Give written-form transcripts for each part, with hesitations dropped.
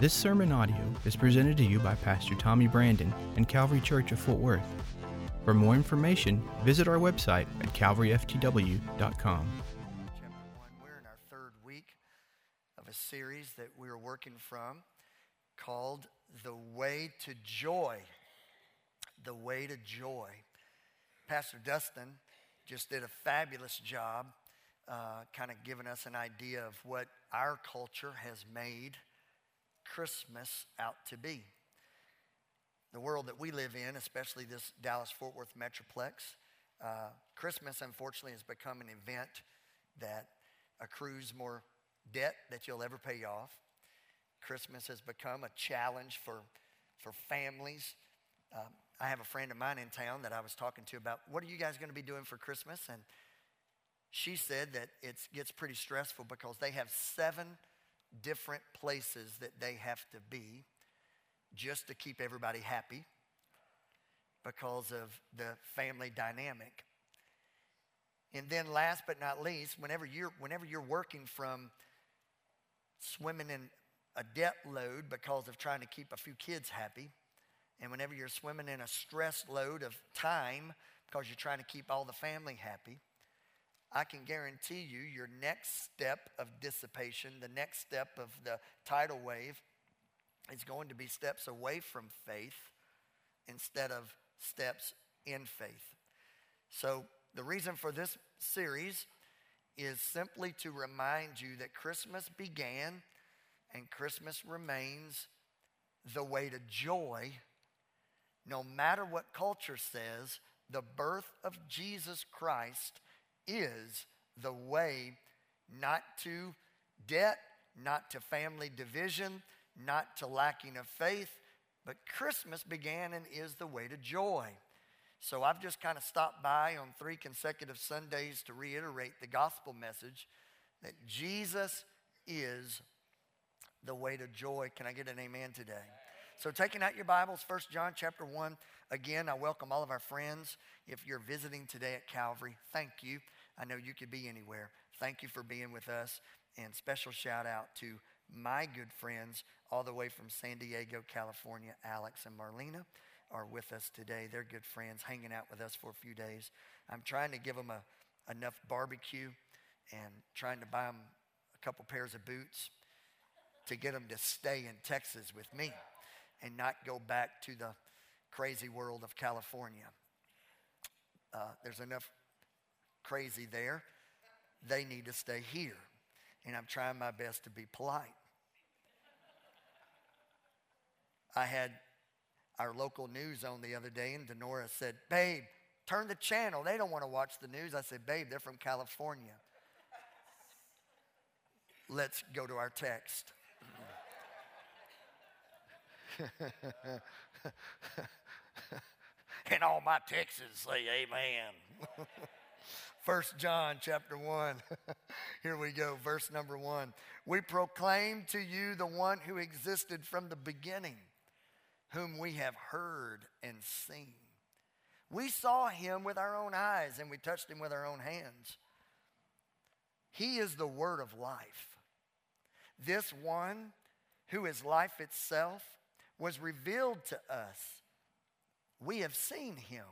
This sermon audio is presented to you by Pastor Tommy Brandon and Calvary Church of Fort Worth. For more information, visit our website at calvaryftw.com. Chapter 1, we're in our third week of a series that we are working from called The Way to Joy. The Way to Joy. Pastor Dustin just did a fabulous job kind of giving us an idea of what our culture has made Christmas out to be. The world that we live in, especially this Dallas-Fort Worth Metroplex, Christmas, unfortunately, has become an event that accrues more debt that you'll ever pay off. Christmas has become a challenge for families. I have a friend of mine in town that I was talking to about, what are you guys going to be doing for Christmas? And she said that it gets pretty stressful because they have 7 different places that they have to be just to keep everybody happy because of the family dynamic. And then last but not least, whenever you're working from swimming in a debt load because of trying to keep a few kids happy, and whenever you're swimming in a stress load of time because you're trying to keep all the family happy, I can guarantee you your next step of dissipation, the next step of the tidal wave, is going to be steps away from faith instead of steps in faith. So the reason for this series is simply to remind you that Christmas began and Christmas remains the way to joy. No matter what culture says, the birth of Jesus Christ is the way, not to debt, not to family division, not to lacking of faith, but Christmas began and is the way to joy. So I've just kind of stopped by on 3 consecutive Sundays to reiterate the gospel message that Jesus is the way to joy. Can I get an amen today? So taking out your Bibles, 1 John chapter 1. Again, I welcome all of our friends. If you're visiting today at Calvary, thank you. I know you could be anywhere. Thank you for being with us. And special shout out to my good friends all the way from San Diego, California. Alex and Marlena are with us today. They're good friends hanging out with us for a few days. I'm trying to give them enough barbecue and trying to buy them a couple pairs of boots to get them to stay in Texas with me and not go back to the crazy world of California. There's enough crazy there. They need to stay here. And I'm trying my best to be polite. I had our local news on the other day, and Denora said, "Babe, turn the channel. They don't want to watch the news." I said, "Babe, they're from California. Let's go to our text." And all my Texans say amen. 1 John chapter 1, here we go, verse number 1. We proclaim to you the one who existed from the beginning, whom we have heard and seen. We saw him with our own eyes and we touched him with our own hands. He is the word of life. This one who is life itself was revealed to us. We have seen him,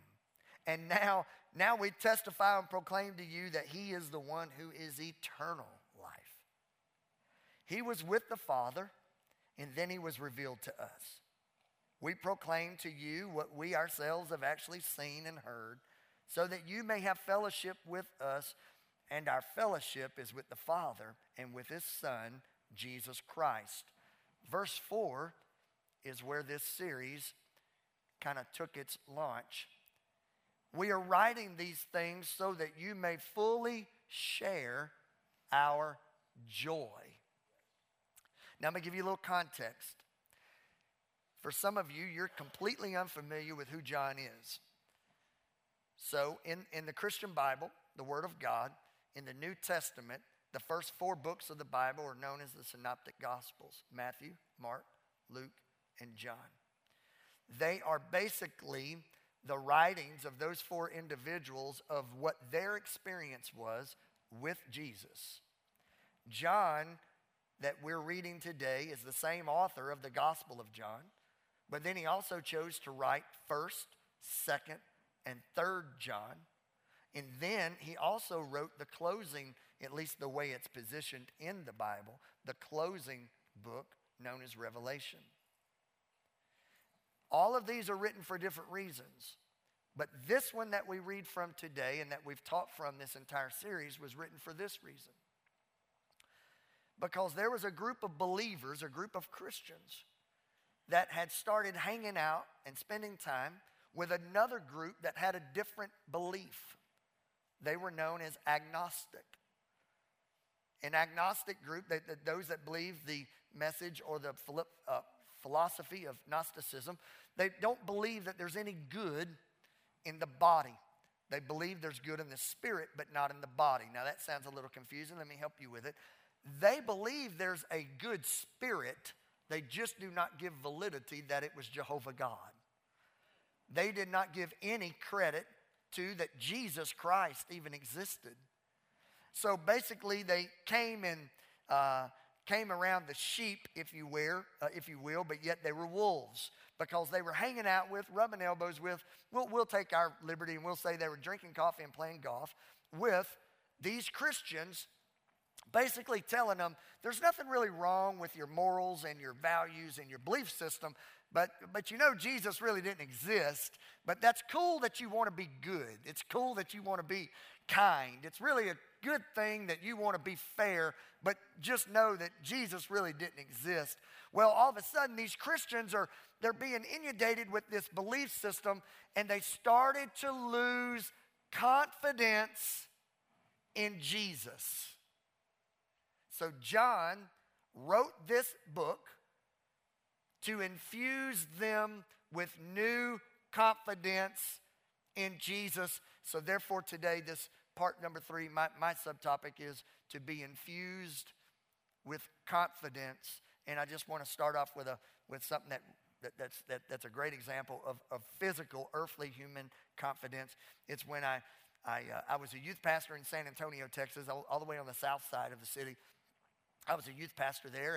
and now we testify and proclaim to you that he is the one who is eternal life. He was with the Father, and then he was revealed to us. We proclaim to you what we ourselves have actually seen and heard, so that you may have fellowship with us, and our fellowship is with the Father and with his Son, Jesus Christ. Verse 4 is where this series kind of took its launch. We are writing these things so that you may fully share our joy. Now, I'm going to give you a little context. For some of you, you're completely unfamiliar with who John is. So, in the Christian Bible, the Word of God, in the New Testament, the first 4 books of the Bible are known as the Synoptic Gospels: Matthew, Mark, Luke, and John. They are basically the writings of those 4 individuals of what their experience was with Jesus. John that we're reading today is the same author of the Gospel of John, but then he also chose to write 1st, 2nd, and 3rd John. And then he also wrote the closing, at least the way it's positioned in the Bible, the closing book known as Revelation. All of these are written for different reasons. But this one that we read from today and that we've taught from this entire series was written for this reason. Because there was a group of believers, a group of Christians, that had started hanging out and spending time with another group that had a different belief. They were known as agnostic. An agnostic group, those that believe the message or the philosophy of Gnosticism, they don't believe that there's any good in the body. They believe there's good in the spirit, but not in the body. Now that sounds a little confusing. Let me help you with it. They believe there's a good spirit. They just do not give validity that it was Jehovah God. They did not give any credit to that Jesus Christ even existed. So basically, they came around the sheep, if you will, but yet they were wolves because they were hanging out with, rubbing elbows with. We'll take our liberty and we'll say they were drinking coffee and playing golf with these Christians, basically telling them there's nothing really wrong with your morals and your values and your belief system. But you know Jesus really didn't exist, but that's cool that you want to be good. It's cool that you want to be kind. It's really a good thing that you want to be fair, but just know that Jesus really didn't exist. Well, all of a sudden these Christians they're being inundated with this belief system, and they started to lose confidence in Jesus. So John wrote this book to infuse them with new confidence in Jesus. So therefore today, this part number 3, my subtopic is to be infused with confidence. And I just want to start off with something that's a great example of physical, earthly, human confidence. It's when I was a youth pastor in San Antonio, Texas, all the way on the south side of the city. I was a youth pastor there,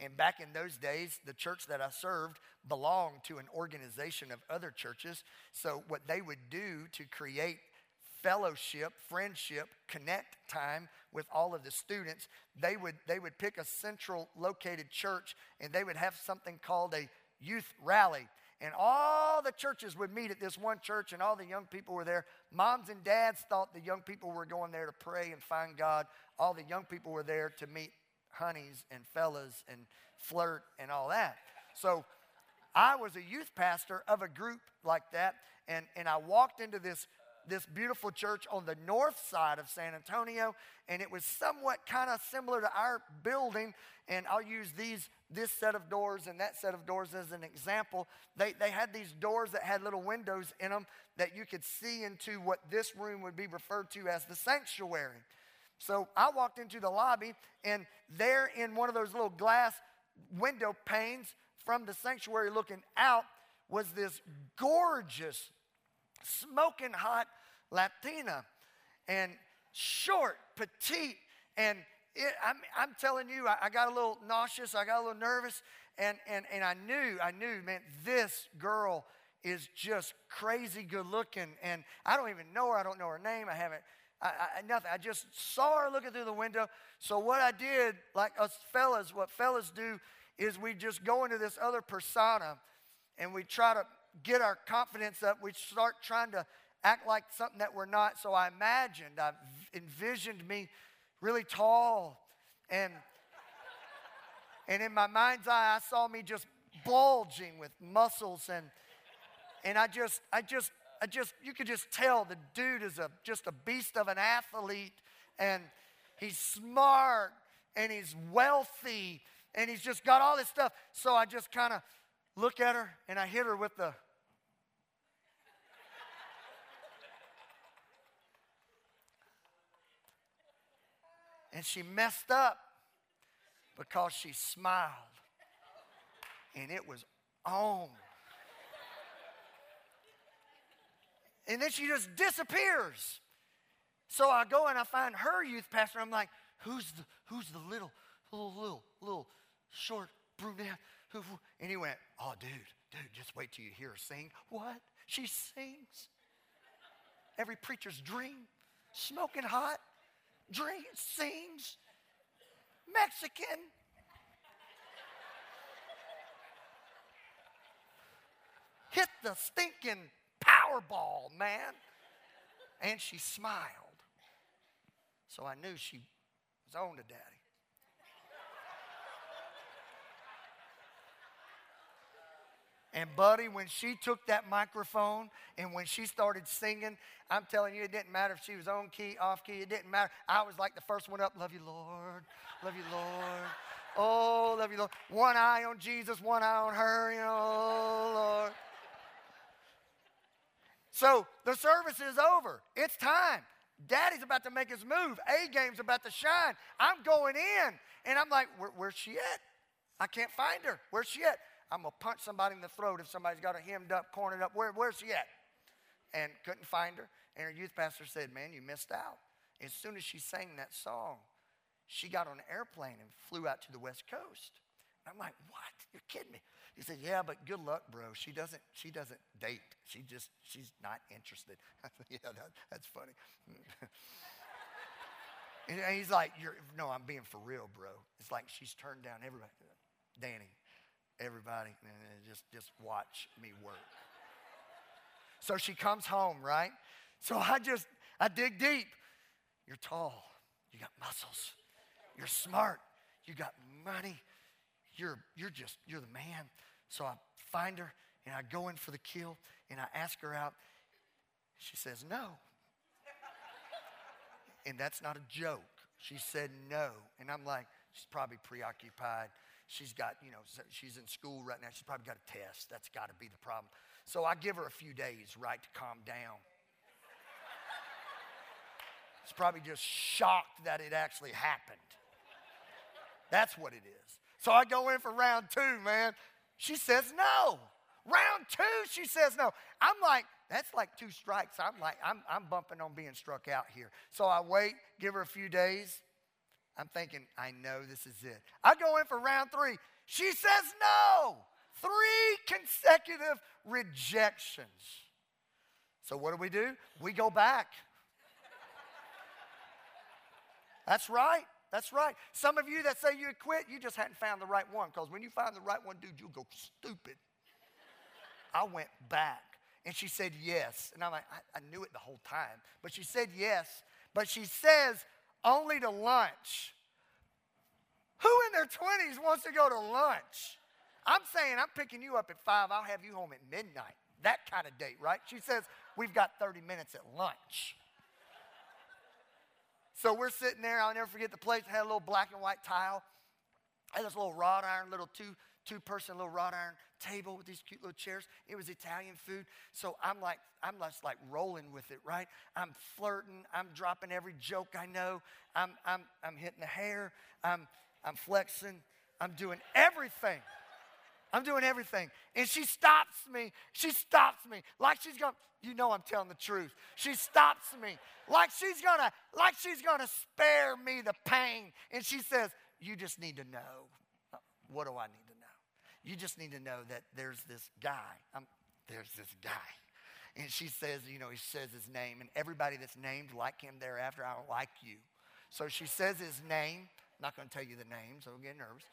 and back in those days, the church that I served belonged to an organization of other churches. So what they would do to create fellowship, friendship, connect time with all of the students, they would pick a central located church, and they would have something called a youth rally. And all the churches would meet at this one church, and all the young people were there. Moms and dads thought the young people were going there to pray and find God. All the young people were there to meet honeys and fellas and flirt and all that. So I was a youth pastor of a group like that, and I walked into this beautiful church on the north side of San Antonio, and it was somewhat kind of similar to our building, and I'll use this set of doors and that set of doors as an example. They had these doors that had little windows in them that you could see into what this room would be referred to as the sanctuary. So I walked into the lobby, and there in one of those little glass window panes from the sanctuary looking out was this gorgeous, smoking hot Latina, and short, petite, and I'm telling you, I got a little nauseous, I got a little nervous, and I knew, man, this girl is just crazy good looking, and I don't even know her, I don't know her name, I just saw her looking through the window. So what I did, like us fellas, what fellas do is we just go into this other persona and we try to get our confidence up. We start trying to act like something that we're not. So I envisioned me really tall. And in my mind's eye, I saw me just bulging with muscles. And I just you could just tell the dude is just a beast of an athlete, and he's smart, and he's wealthy, and he's just got all this stuff. So I just kind of look at her, and I hit her with the, and she messed up because she smiled, and it was on. And then she just disappears. So I go and I find her youth pastor. I'm like, who's the little little short brunette. And he went, oh, dude, just wait till you hear her sing. What? She sings. Every preacher's dream. Smoking hot. Drinks, sings. Mexican. Hit the stinking Powerball, man. And she smiled. So I knew she was on to daddy. And buddy, when she took that microphone and when she started singing, I'm telling you, it didn't matter if she was on key, off key. It didn't matter. I was like the first one up. Love you, Lord. Love you, Lord. Oh, love you, Lord. One eye on Jesus, one eye on her. You know, oh, Lord. So the service is over. It's time. Daddy's about to make his move. A-game's about to shine. I'm going in. And I'm like, where's she at? I can't find her. Where's she at? I'm going to punch somebody in the throat if somebody's got her hemmed up, cornered up. Where's she at? And couldn't find her. And her youth pastor said, man, you missed out. As soon as she sang that song, she got on an airplane and flew out to the West Coast. And I'm like, what? You're kidding me. He said, yeah, but good luck, bro. She doesn't date. She's not interested. I said, yeah, that's funny. And he's like, no, I'm being for real, bro. It's like she's turned down everybody. Danny. Everybody, just watch me work. So she comes home, right? So I dig deep. You're tall. You got muscles. You're smart. You got money. You're the man. So I find her, and I go in for the kill, and I ask her out. She says no. And that's not a joke. She said no. And I'm like, she's probably preoccupied. She's got, she's in school right now. She's probably got a test. That's got to be the problem. So I give her a few days, right, to calm down. She's probably just shocked that it actually happened. That's what it is. So I go in for round two, man. She says no. Round two, she says no. I'm like, that's like two strikes. I'm like, I'm bumping on being struck out here. So I wait, give her a few days. I'm thinking, I know this is it. I go in for round three. She says no. 3 consecutive rejections. So what do? We go back. That's right. That's right. Some of you that say you quit, you just hadn't found the right one. Because when you find the right one, dude, you'll go stupid. I went back. And she said yes. And I'm like, I knew it the whole time. But she said yes. But she says only to lunch. Who in their 20s wants to go to lunch? I'm saying I'm picking you up at 5. I'll have you home at midnight. That kind of date, right? She says, we've got 30 minutes at lunch. So we're sitting there. I'll never forget the place. It had a little black and white tile. I had this little wrought iron, little two-person little wrought iron table with these cute little chairs. It was Italian food. So I'm just like rolling with it, right? I'm flirting. I'm dropping every joke I know. I'm hitting the hair. I'm flexing. I'm doing everything. I'm doing everything. And she stops me. She stops me. Like she's going, you know I'm telling the truth. She stops me. Like she's gonna spare me the pain. And she says, you just need to know. What do I need to know? You just need to know that there's this guy. There's this guy. And she says, he says his name. And everybody that's named like him thereafter, I don't like you. So she says his name. I'm not going to tell you the name, so I'm getting nervous.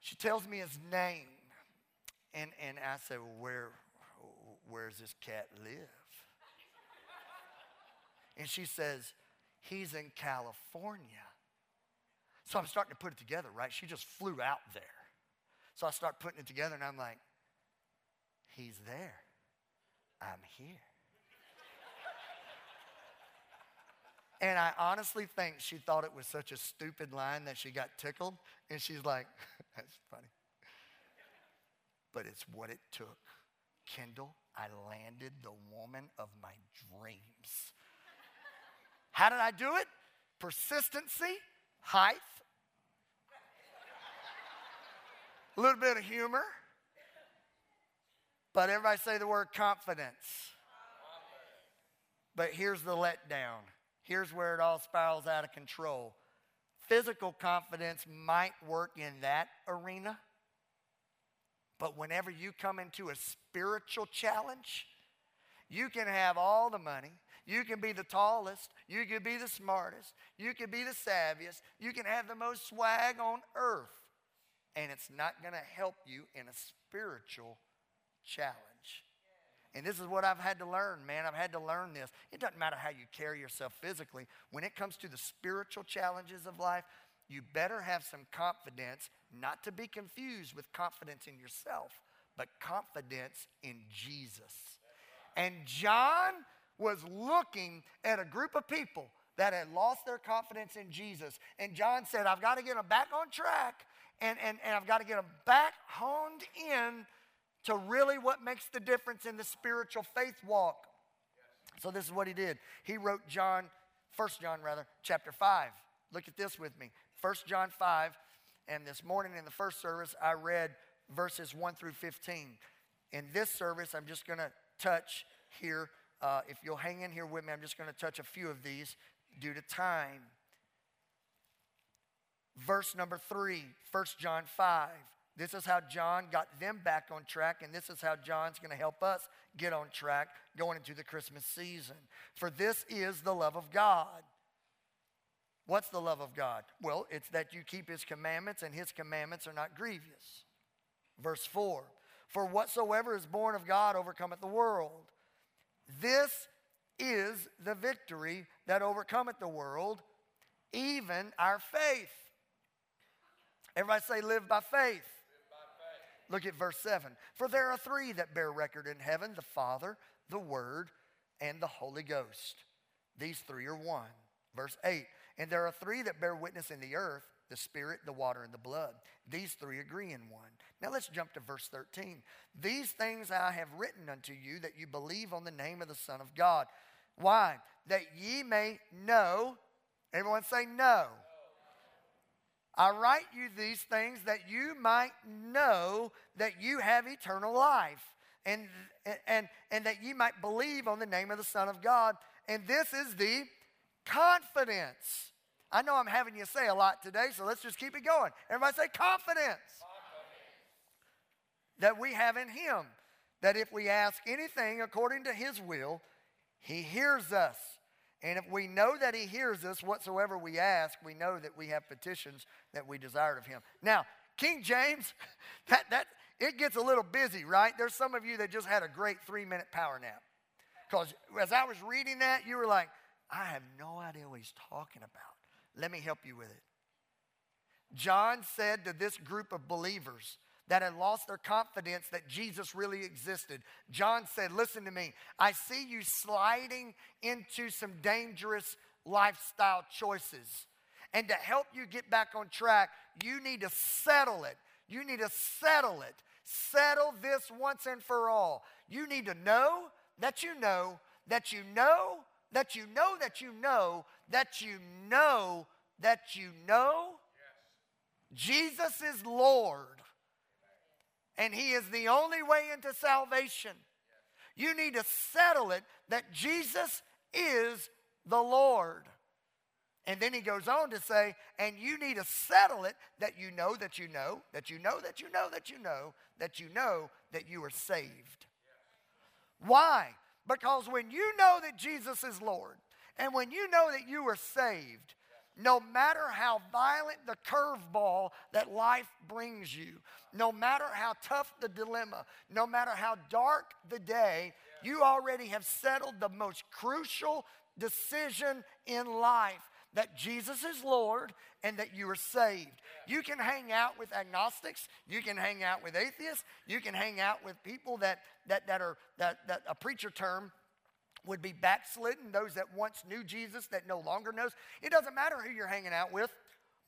She tells me his name. And I said, well, where does this cat live? And she says, he's in California. So I'm starting to put it together, right? She just flew out there. So I start putting it together, and I'm like, he's there. I'm here. And I honestly think she thought it was such a stupid line that she got tickled, and she's like, that's funny. But it's what it took. Kendall, I landed the woman of my dreams. How did I do it? Persistency, height, a little bit of humor, but everybody say the word confidence. But here's the letdown. Here's where it all spirals out of control. Physical confidence might work in that arena, but whenever you come into a spiritual challenge, you can have all the money, you can be the tallest, you can be the smartest, you can be the savviest, you can have the most swag on earth, and it's not going to help you in a spiritual challenge. And this is what I've had to learn, man. I've had to learn this. It doesn't matter how you carry yourself physically. When it comes to the spiritual challenges of life, you better have some confidence, not to be confused with confidence in yourself, but confidence in Jesus. And John was looking at a group of people that had lost their confidence in Jesus. And John said, I've got to get them back on track, and I've got to get them back honed in to really what makes the difference in the spiritual faith walk. Yes. So this is what he did. He wrote First John, chapter 5. Look at this with me. 1 John 5, and this morning in the first service, I read verses 1 through 15. In this service, I'm just going to touch here. If you'll hang in here with me, I'm just going to touch a few of these due to time. Verse number 3, 1 John 5. This is how John got them back on track, and this is how John's going to help us get on track going into the Christmas season. For this is the love of God. What's the love of God? Well, it's that you keep his commandments, and his commandments are not grievous. Verse 4, for whatsoever is born of God overcometh the world. This is the victory that overcometh the world, even our faith. Everybody say, live by faith. Look at verse 7. For there are three that bear record in heaven, the Father, the Word, and the Holy Ghost. These three are one. Verse 8. And there are three that bear witness in the earth, the Spirit, the water, and the blood. These three agree in one. Now let's jump to verse 13. These things I have written unto you that you believe on the name of the Son of God. Why? That ye may know. Everyone say know. I write you these things that you might know that you have eternal life, and that you might believe on the name of the Son of God. And this is the confidence. I know I'm having you say a lot today, so let's just keep it going. Everybody say confidence. That we have in him, that if we ask anything according to his will, he hears us. And if we know that he hears us, whatsoever we ask, we know that we have petitions that we desired of him. Now, King James, it gets a little busy, right? There's some of you that just had a great 3-minute power nap. Because as I was reading that, you were like, I have no idea what he's talking about. Let me help you with it. John said to this group of believers that had lost their confidence that Jesus really existed, John said, listen to me, I see you sliding into some dangerous lifestyle choices. And to help you get back on track, you need to settle it. You need to settle it. Settle this once and for all. You need to know that you know, that you know, that you know, that you know, that you know, that you know, yes. Jesus is Lord. And he is the only way into salvation. You need to settle it that Jesus is the Lord. And then he goes on to say, and you need to settle it that you know that you know, that you know that you know that you know, that you know that you are saved. Why? Because when you know that Jesus is Lord, and when you know that you are saved, no matter how violent the curveball that life brings you, no matter how tough the dilemma, no matter how dark the day, you already have settled the most crucial decision in life, that Jesus is Lord and that you are saved. You can hang out with agnostics, you can hang out with atheists, you can hang out with people that a preacher term would be backslidden, those that once knew Jesus that no longer knows. It doesn't matter who you're hanging out with,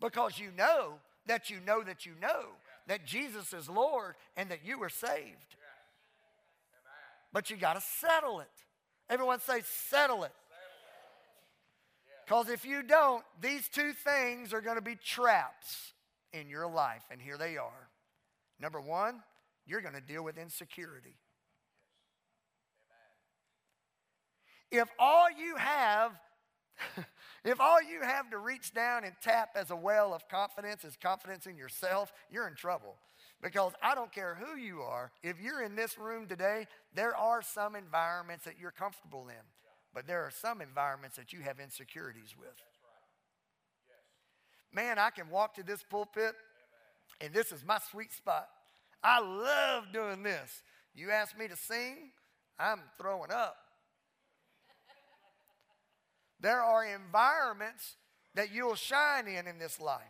because you know that you know that you know that Jesus is Lord and that you are saved. But you got to settle it. Everyone say settle it. Because if you don't, these two things are going to be traps in your life, and here they are. Number one, you're going to deal with insecurity. If all you have If all you have to reach down and tap as a well of confidence is confidence in yourself, you're in trouble. Because I don't care who you are, if you're in this room today, there are some environments that you're comfortable in. But there are some environments that you have insecurities with. Man, I can walk to this pulpit, and this is my sweet spot. I love doing this. You ask me to sing, I'm throwing up. There are environments that you'll shine in this life.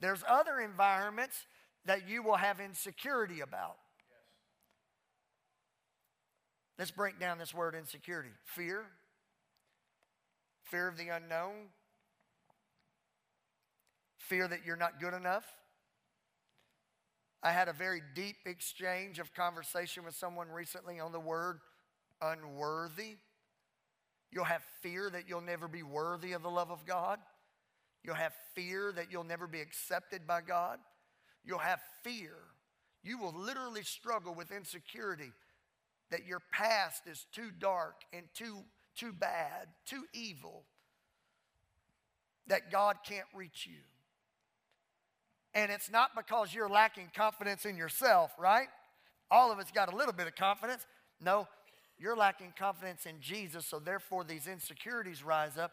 There's other environments that you will have insecurity about. Yes. Let's break down this word insecurity. Fear. Fear of the unknown. Fear that you're not good enough. I had a very deep exchange of conversation with someone recently on the word unworthy. You'll have fear that you'll never be worthy of the love of God. You'll have fear that you'll never be accepted by God. You'll have fear. You will literally struggle with insecurity that your past is too dark and too bad, too evil, that God can't reach you. And it's not because you're lacking confidence in yourself, right? All of us got a little bit of confidence. No, you're lacking confidence in Jesus, so therefore these insecurities rise up.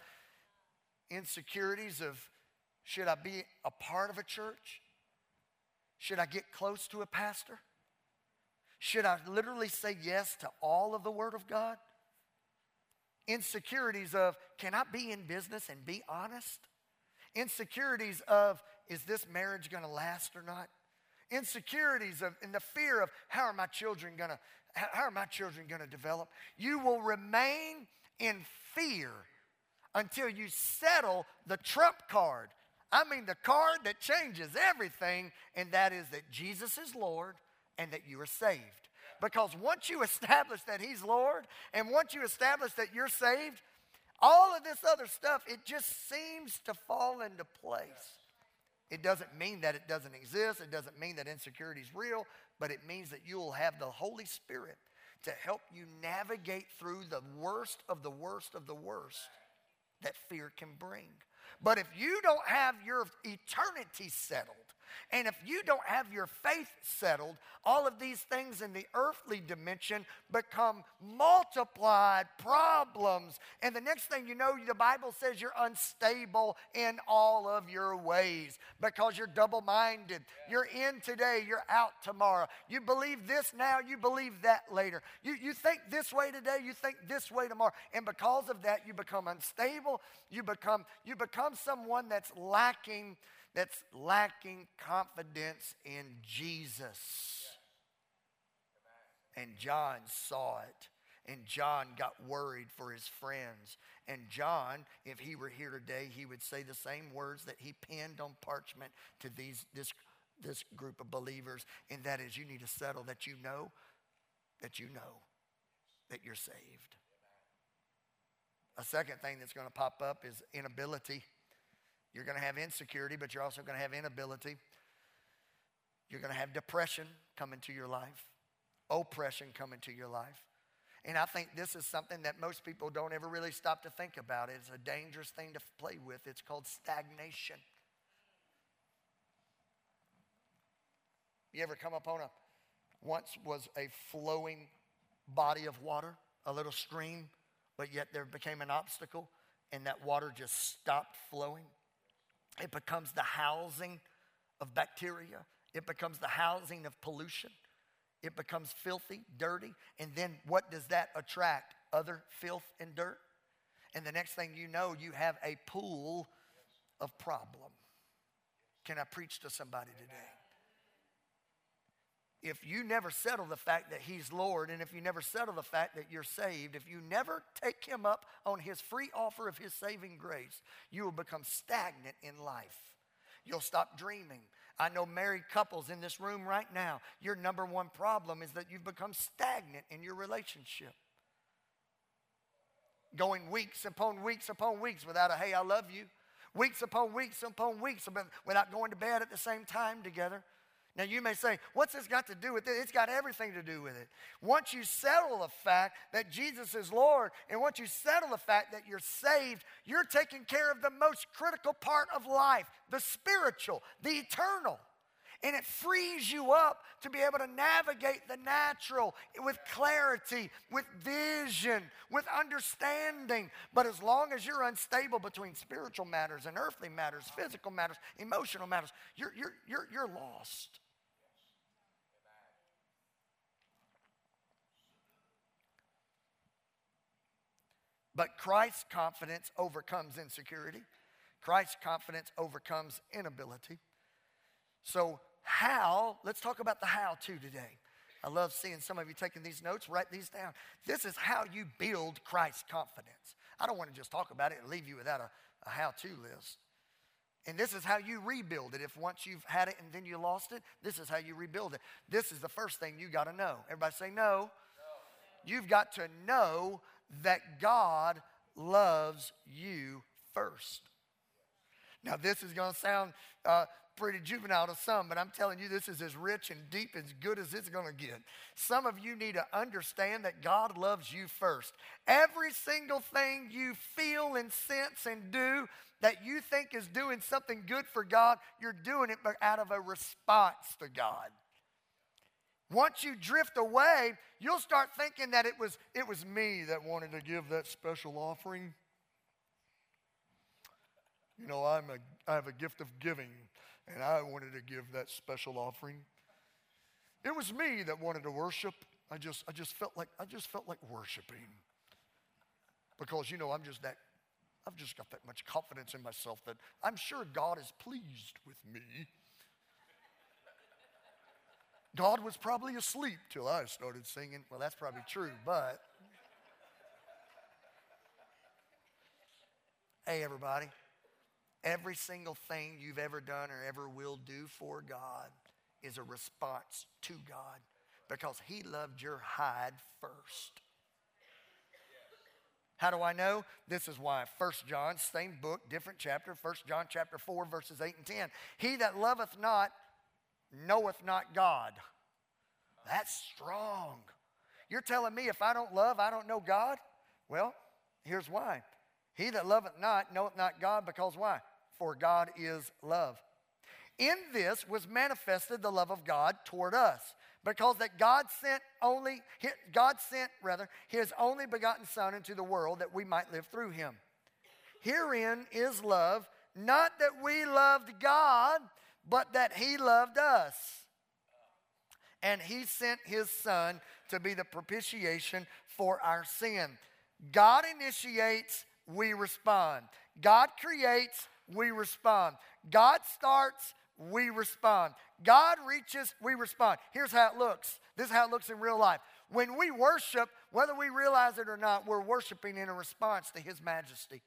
Insecurities of, should I be a part of a church? Should I get close to a pastor? Should I literally say yes to all of the Word of God? Insecurities of, can I be in business and be honest? Insecurities of, is this marriage going to last or not? Insecurities of, and the fear of, how are my children going to develop? You will remain in fear until you settle the trump card. I mean the card that changes everything, and that is that Jesus is Lord and that you are saved. Because once you establish that He's Lord and once you establish that you're saved, all of this other stuff, it just seems to fall into place. It doesn't mean that it doesn't exist. It doesn't mean that insecurity is real, but it means that you'll have the Holy Spirit to help you navigate through the worst of the worst of the worst that fear can bring. But if you don't have your eternity settled, and if you don't have your faith settled, all of these things in the earthly dimension become multiplied problems. And the next thing you know, the Bible says you're unstable in all of your ways because you're double-minded. You're in today, you're out tomorrow. You believe this now, you believe that later. You think this way today, you think this way tomorrow. And because of that, you become unstable. You become someone that's lacking confidence in Jesus. And John saw it. And John got worried for his friends. And John, if he were here today, he would say the same words that he penned on parchment to this group of believers. And that is, you need to settle that you know that you're saved. A second thing that's going to pop up is inability. You're going to have insecurity, but you're also going to have inability. You're going to have depression come into your life, oppression come into your life. And I think this is something that most people don't ever really stop to think about. It's a dangerous thing to play with. It's called stagnation. You ever come upon once was a flowing body of water, a little stream, but yet there became an obstacle and that water just stopped flowing? It becomes the housing of bacteria. It becomes the housing of pollution. It becomes filthy, dirty. And then what does that attract? Other filth and dirt. And the next thing you know, you have a pool of problem. Can I preach to somebody today? If you never settle the fact that He's Lord, and if you never settle the fact that you're saved, if you never take Him up on His free offer of His saving grace, you will become stagnant in life. You'll stop dreaming. I know married couples in this room right now, your number one problem is that you've become stagnant in your relationship. Going weeks upon weeks without a hey, I love you. Weeks upon weeks without going to bed at the same time together. Now, you may say, what's this got to do with it? It's got everything to do with it. Once you settle the fact that Jesus is Lord, and once you settle the fact that you're saved, you're taking care of the most critical part of life, the spiritual, the eternal. And it frees you up to be able to navigate the natural with clarity, with vision, with understanding. But as long as you're unstable between spiritual matters and earthly matters, physical matters, emotional matters, you're lost. But Christ's confidence overcomes insecurity. Christ's confidence overcomes inability. So how, let's talk about the how to today. I love seeing some of you taking these notes. Write these down. This is how you build Christ's confidence. I don't want to just talk about it and leave you without a how-to list. And this is how you rebuild it. If once you've had it and then you lost it, this is how you rebuild it. This is the first thing you got to know. Everybody say no. No. You've got to know that God loves you first. Now, this is going to sound pretty juvenile to some, but I'm telling you, this is as rich and deep as good as it's going to get. Some of you need to understand that God loves you first. Every single thing you feel and sense and do that you think is doing something good for God, you're doing it out of a response to God. Once you drift away, you'll start thinking that it was me that wanted to give that special offering. You know, I have a gift of giving, and I wanted to give that special offering. It was me that wanted to worship. I just felt like worshiping, because you know I've just got that much confidence in myself that I'm sure God is pleased with me. God was probably asleep till I started singing. Well, that's probably true, but hey, everybody. Every single thing you've ever done or ever will do for God is a response to God, because he loved your hide first. How do I know? This is why. 1 John, same book, different chapter. 1 John chapter 4, verses 8 and 10. He that loveth not, knoweth not God. That's strong. You're telling me if I don't love, I don't know God? Well, here's why. He that loveth not, knoweth not God, because why? For God is love. In this was manifested the love of God toward us, because that God sent his only begotten Son into the world that we might live through him. Herein is love, not that we loved God, but that he loved us. And he sent his Son to be the propitiation for our sin. God initiates, we respond. God creates, we respond. God starts, we respond. God reaches, we respond. Here's how it looks. This is how it looks in real life. When we worship, whether we realize it or not, we're worshiping in a response to his majesty.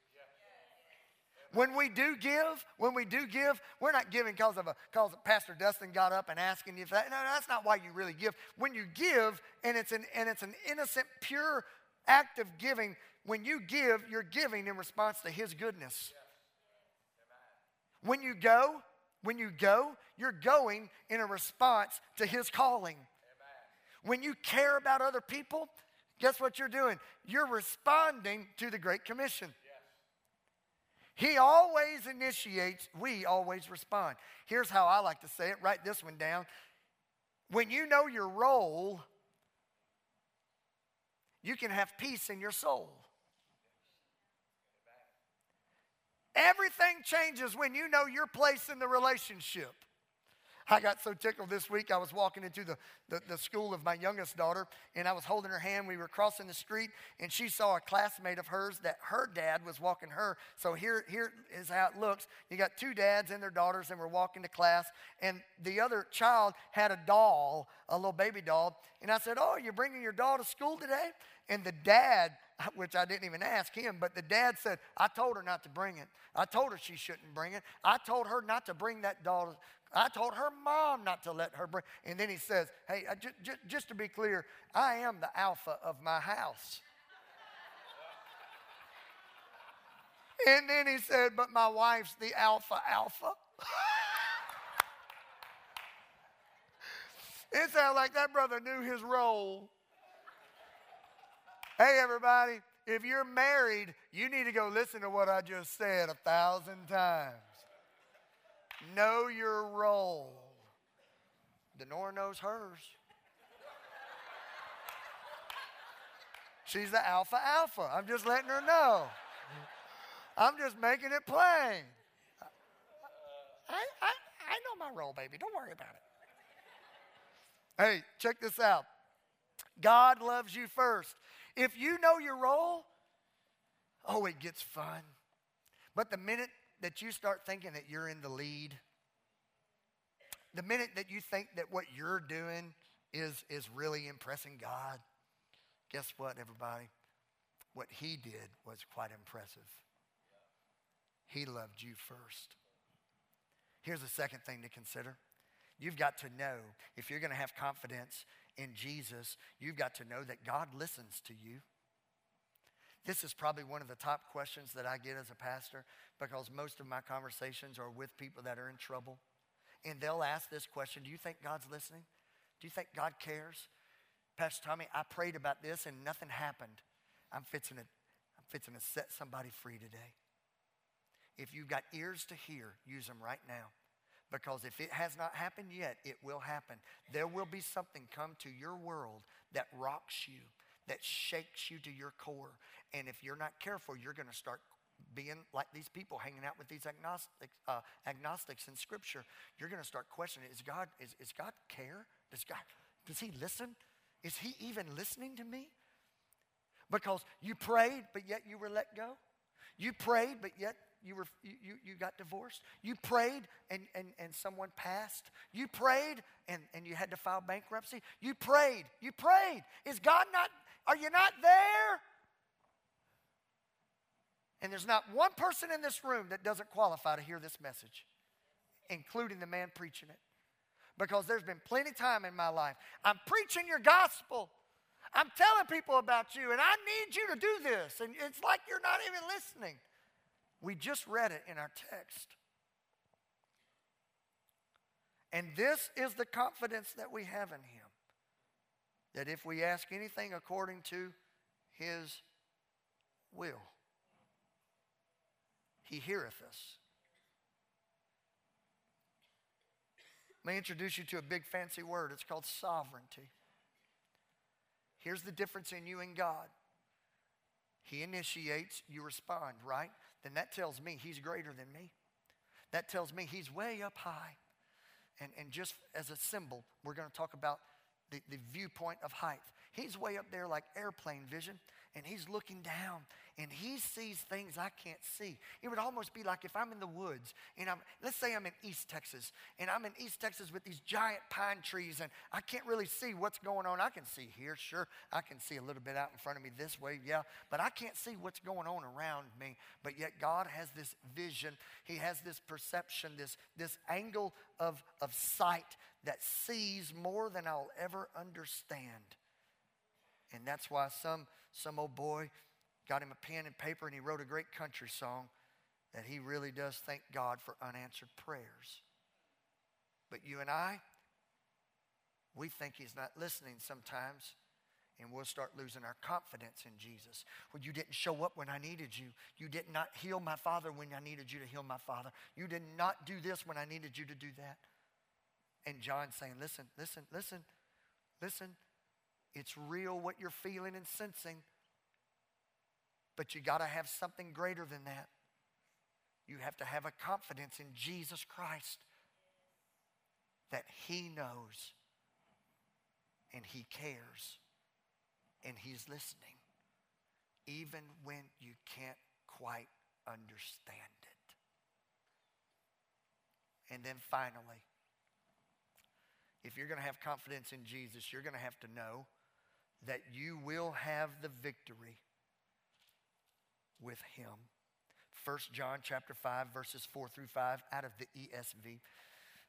When we do give, we're not giving because Pastor Dustin got up and asking you for that. No, that's not why you really give. When you give, and it's an innocent, pure act of giving. When you give, you're giving in response to his goodness. When you go, you're going in a response to his calling. When you care about other people, guess what you're doing? You're responding to the Great Commission. He always initiates, we always respond. Here's how I like to say it. Write this one down. When you know your role, you can have peace in your soul. Everything changes when you know your place in the relationship. I got so tickled this week. I was walking into the school of my youngest daughter, and I was holding her hand. We were crossing the street, and she saw a classmate of hers that her dad was walking her. So here is how it looks. You got two dads and their daughters, and we're walking to class, and the other child had a doll, a little baby doll. And I said, oh, you're bringing your doll to school today? And the dad, which I didn't even ask him, but the dad said, I told her not to bring it. I told her she shouldn't bring it. I told her not to bring that doll. I told her mom not to let her bring. And then he says, hey, just to be clear, I am the alpha of my house. And then he said, but my wife's the alpha. It sounds like that brother knew his role. Hey, everybody, if you're married, you need to go listen to what I just said 1,000 times. Know your role. Denora knows hers. She's the alpha. I'm just letting her know. I'm just making it plain. I know my role, baby. Don't worry about it. Hey, check this out. God loves you first. If you know your role, oh, it gets fun. But the minute that you start thinking that you're in the lead, the minute that you think that what you're doing is really impressing God, guess what, everybody? What he did was quite impressive. He loved you first. Here's the second thing to consider. You've got to know, if you're going to have confidence in Jesus, you've got to know that God listens to you. This is probably one of the top questions that I get as a pastor, because most of my conversations are with people that are in trouble. And they'll ask this question: do you think God's listening? Do you think God cares? Pastor Tommy, I prayed about this and nothing happened. I'm fixing to set somebody free today. If you've got ears to hear, use them right now. Because if it has not happened yet, it will happen. There will be something come to your world that rocks you, that shakes you to your core. And if you're not careful, you're going to start being like these people hanging out with these agnostics in Scripture. You're going to start questioning, is God care? Does he listen? Is he even listening to me? Because you prayed, but yet you were let go. You prayed, but yet you got divorced. You prayed and someone passed. You prayed and you had to file bankruptcy. You prayed. Is God not, are you not there? And there's not one person in this room that doesn't qualify to hear this message, including the man preaching it. Because there's been plenty of time in my life. I'm preaching your gospel. I'm telling people about you, and I need you to do this. And it's like you're not even listening. We just read it in our text. And this is the confidence that we have in him, that if we ask anything according to his will, he heareth us. Let me introduce you to a big fancy word. It's called sovereignty. Here's the difference in you and God. He initiates, you respond, right? Then that tells me he's greater than me. That tells me he's way up high. And just as a symbol, we're going to talk about the viewpoint of height. He's way up there like airplane vision, and he's looking down, and he sees things I can't see. It would almost be like if I'm in the woods, and let's say I'm in East Texas, and I'm in East Texas with these giant pine trees, and I can't really see what's going on. I can see here, sure. I can see a little bit out in front of me this way, yeah, but I can't see what's going on around me. But yet God has this vision. He has this perception, this angle of sight that sees more than I'll ever understand. And that's why some old boy got him a pen and paper, and he wrote a great country song that he really does thank God for unanswered prayers. But you and I, we think he's not listening sometimes, and we'll start losing our confidence in Jesus. Well, you didn't show up when I needed you. You did not heal my father when I needed you to heal my father. You did not do this when I needed you to do that. And John's saying, listen. It's real what you're feeling and sensing, but you got to have something greater than that. You have to have a confidence in Jesus Christ that he knows and he cares and he's listening, even when you can't quite understand it. And then finally, if you're going to have confidence in Jesus, you're going to have to know that you will have the victory with him. 1 John chapter 5, verses 4 through 5, out of the ESV.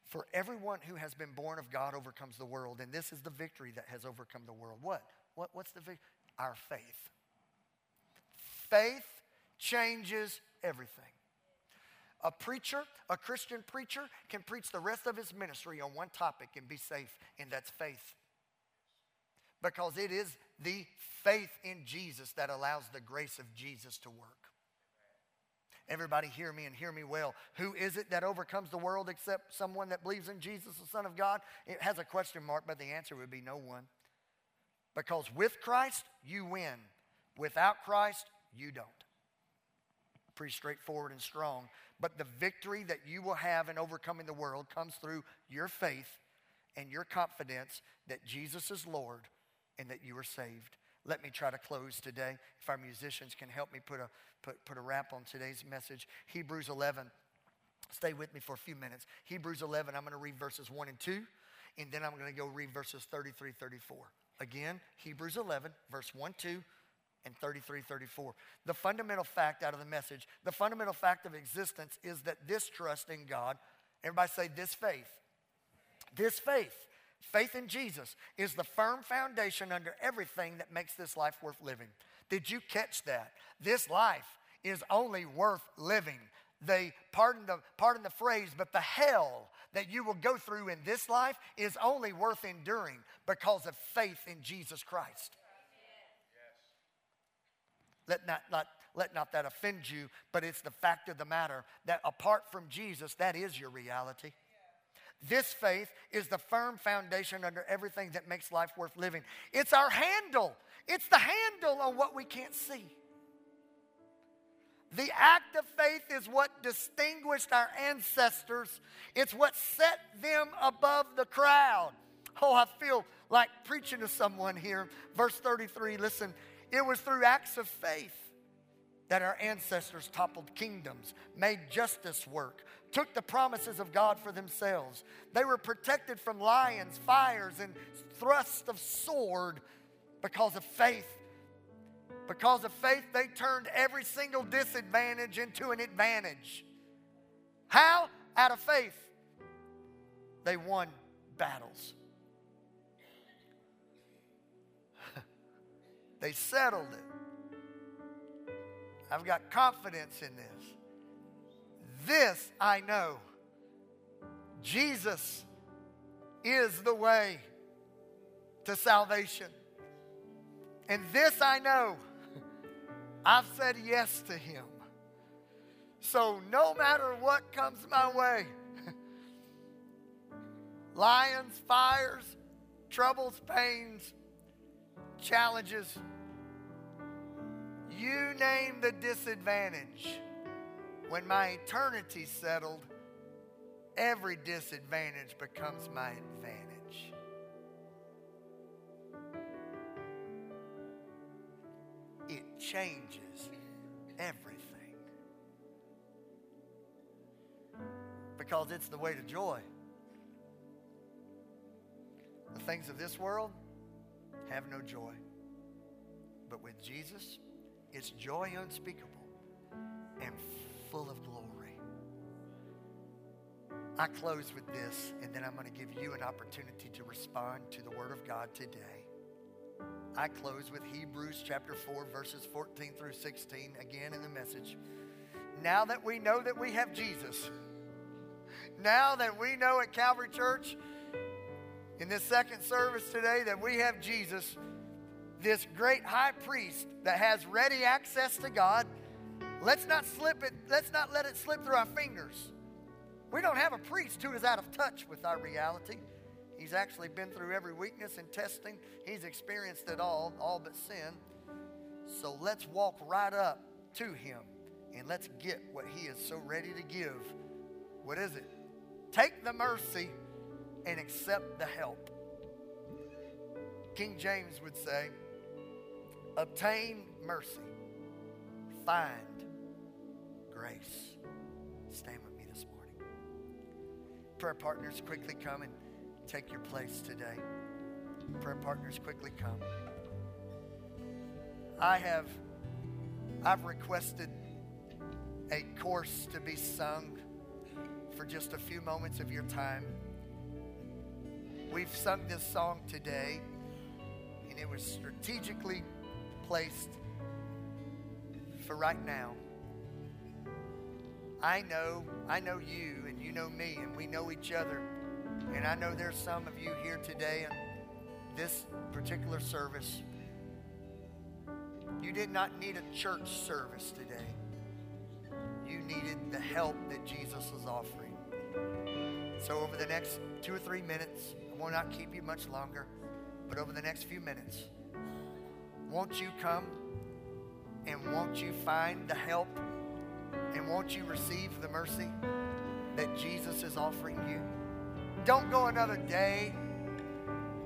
For everyone who has been born of God overcomes the world, and this is the victory that has overcome the world. What's the victory? Our faith. Faith changes everything. A preacher, a Christian preacher, can preach the rest of his ministry on one topic and be safe, and that's faith. Because it is the faith in Jesus that allows the grace of Jesus to work. Everybody hear me and hear me well. Who is it that overcomes the world except someone that believes in Jesus, the Son of God? It has a question mark, but the answer would be no one. Because with Christ, you win. Without Christ, you don't. Pretty straightforward and strong. But the victory that you will have in overcoming the world comes through your faith and your confidence that Jesus is Lord and that you are saved. Let me try to close today. If our musicians can help me put a wrap on today's message. Hebrews 11. Stay with me for a few minutes. Hebrews 11, I'm going to read verses 1 and 2. And then I'm going to go read verses 33, 34. Again, Hebrews 11, verse 1, 2, and 33, 34. The fundamental fact out of the message, the fundamental fact of existence is that this trust in God, everybody say this faith. This faith. Faith in Jesus is the firm foundation under everything that makes this life worth living. Did you catch that? This life is only worth living. They, pardon the phrase, but the hell that you will go through in this life is only worth enduring because of faith in Jesus Christ. Yes. Let not that offend you, but it's the fact of the matter that apart from Jesus, that is your reality. This faith is the firm foundation under everything that makes life worth living. It's our handle. It's the handle on what we can't see. The act of faith is what distinguished our ancestors. It's what set them above the crowd. Oh, I feel like preaching to someone here. Verse 33, listen. It was through acts of faith that our ancestors toppled kingdoms, made justice work, took the promises of God for themselves. They were protected from lions, fires, and thrusts of sword because of faith. Because of faith, they turned every single disadvantage into an advantage. How? Out of faith. They won battles. They settled it. I've got confidence in this. This I know. Jesus is the way to salvation. And this I know. I've said yes to him. So no matter what comes my way, lions, fires, troubles, pains, challenges, you name the disadvantage. When my eternity's settled, every disadvantage becomes my advantage. It changes everything. Because it's the way to joy. The things of this world have no joy. But with Jesus, it's joy unspeakable and full of glory. I close with this, and then I'm going to give you an opportunity to respond to the Word of God today. I close with Hebrews chapter 4, verses 14 through 16, again in the message. Now that we know that we have Jesus, now that we know at Calvary Church, in this second service today, that we have Jesus, this great high priest that has ready access to God, let's not slip it. Let's not let it slip through our fingers. We don't have a priest who is out of touch with our reality. He's actually been through every weakness and testing. He's experienced it all but sin. So let's walk right up to him and let's get what he is so ready to give. What is it? Take the mercy and accept the help. King James would say, obtain mercy, find grace. Stand with me this morning. Prayer partners, quickly come and take your place today. Prayer partners, quickly come. I've requested a course to be sung for just a few moments of your time. We've sung this song today, and it was strategically placed for right now. I know you, and you know me, and we know each other. And I know there's some of you here today in this particular service. You did not need a church service today. You needed the help that Jesus was offering. So over the next 2 or 3 minutes, I will not keep you much longer, but over the next few minutes, won't you come and won't you find the help and won't you receive the mercy that Jesus is offering you? Don't go another day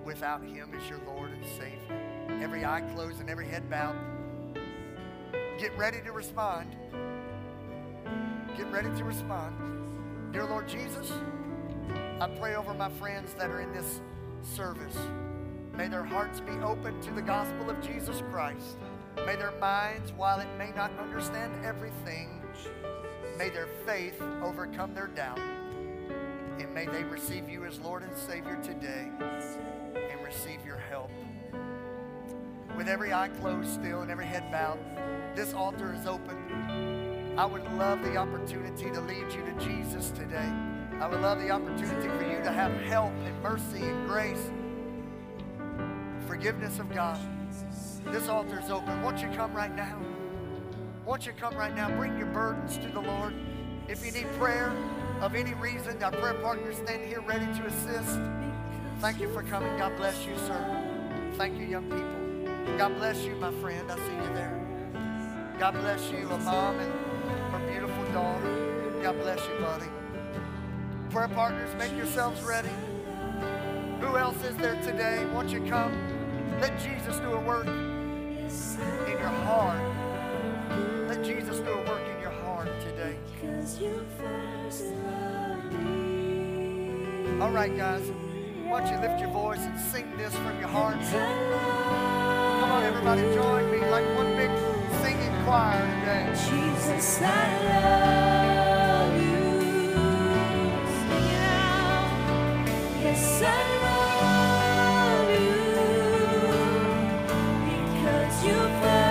without Him as your Lord and Savior. Every eye closed and every head bowed. Get ready to respond. Get ready to respond. Dear Lord Jesus, I pray over my friends that are in this service. May their hearts be open to the gospel of Jesus Christ. May their minds, while it may not understand everything, may their faith overcome their doubt. And may they receive you as Lord and Savior today and receive your help. With every eye closed still and every head bowed, this altar is open. I would love the opportunity to lead you to Jesus today. I would love the opportunity for you to have help and mercy and grace, forgiveness of God. This altar is open. Won't you come right now? Won't you come right now? Bring your burdens to the Lord. If you need prayer of any reason, our prayer partners stand here ready to assist. Thank you for coming. God bless you, sir. Thank you, young people. God bless you, my friend. I see you there. God bless you, a mom and her beautiful daughter. God bless you, buddy. Prayer partners, make yourselves ready. Who else is there today? Won't you come? Let Jesus do a work in your heart. Let Jesus do a work in your heart today. All right, guys. Why don't you lift your voice and sing this from your heart? Come on, everybody, join me like one big singing choir today. Jesus, I love you. Sing it out. Yes, I love you. Yes, I love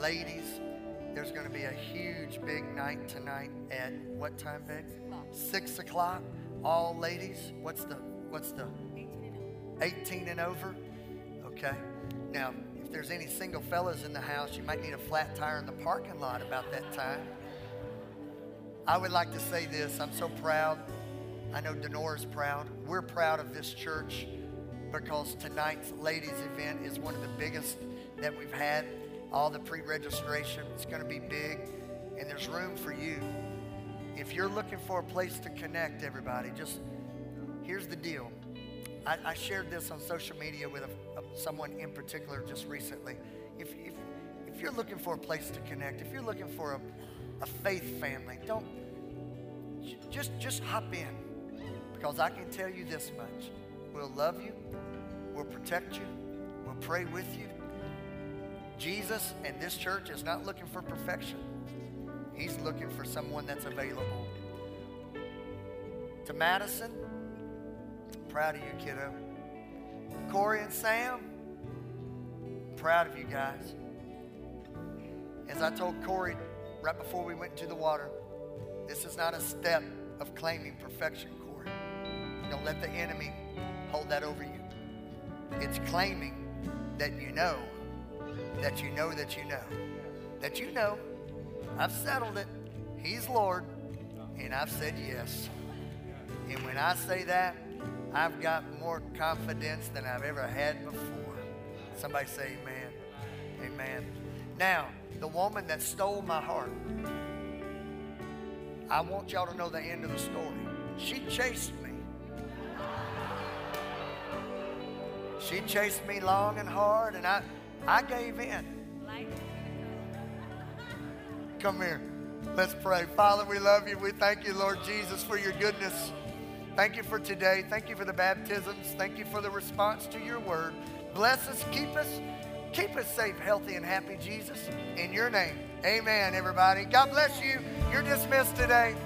Ladies, there's going to be a huge big night tonight at what time, babe? 6 o'clock. All ladies, what's the 18 and over? Okay. Now, if there's any single fellas in the house, you might need a flat tire in the parking lot about that time. I would like to say this. I'm so proud. I know Denora's proud. We're proud of this church because tonight's ladies event is one of the biggest that we've had. All the pre-registration, it's going to be big, and there's room for you. If you're looking for a place to connect, everybody, just here's the deal. I shared this on social media with someone in particular just recently. If you're looking for a place to connect, if you're looking for a faith family, don't just hop in, because I can tell you this much: we'll love you, we'll protect you, we'll pray with you. Jesus and this church is not looking for perfection. He's looking for someone that's available. To Madison, proud of you, kiddo. Corey and Sam, proud of you guys. As I told Corey right before we went into the water, this is not a step of claiming perfection, Corey. Don't let the enemy hold that over you. It's claiming that you know. That you know, that you know, that you know, I've settled it. He's Lord, and I've said yes. And when I say that, I've got more confidence than I've ever had before. Somebody say amen. Amen. Now, the woman that stole my heart, I want y'all to know the end of the story. She chased me. She chased me long and hard, and I gave in. Come here. Let's pray. Father, we love you. We thank you, Lord Jesus, for your goodness. Thank you for today. Thank you for the baptisms. Thank you for the response to your word. Bless us. Keep us safe, healthy, and happy, Jesus. In your name. Amen, everybody. God bless you. You're dismissed today.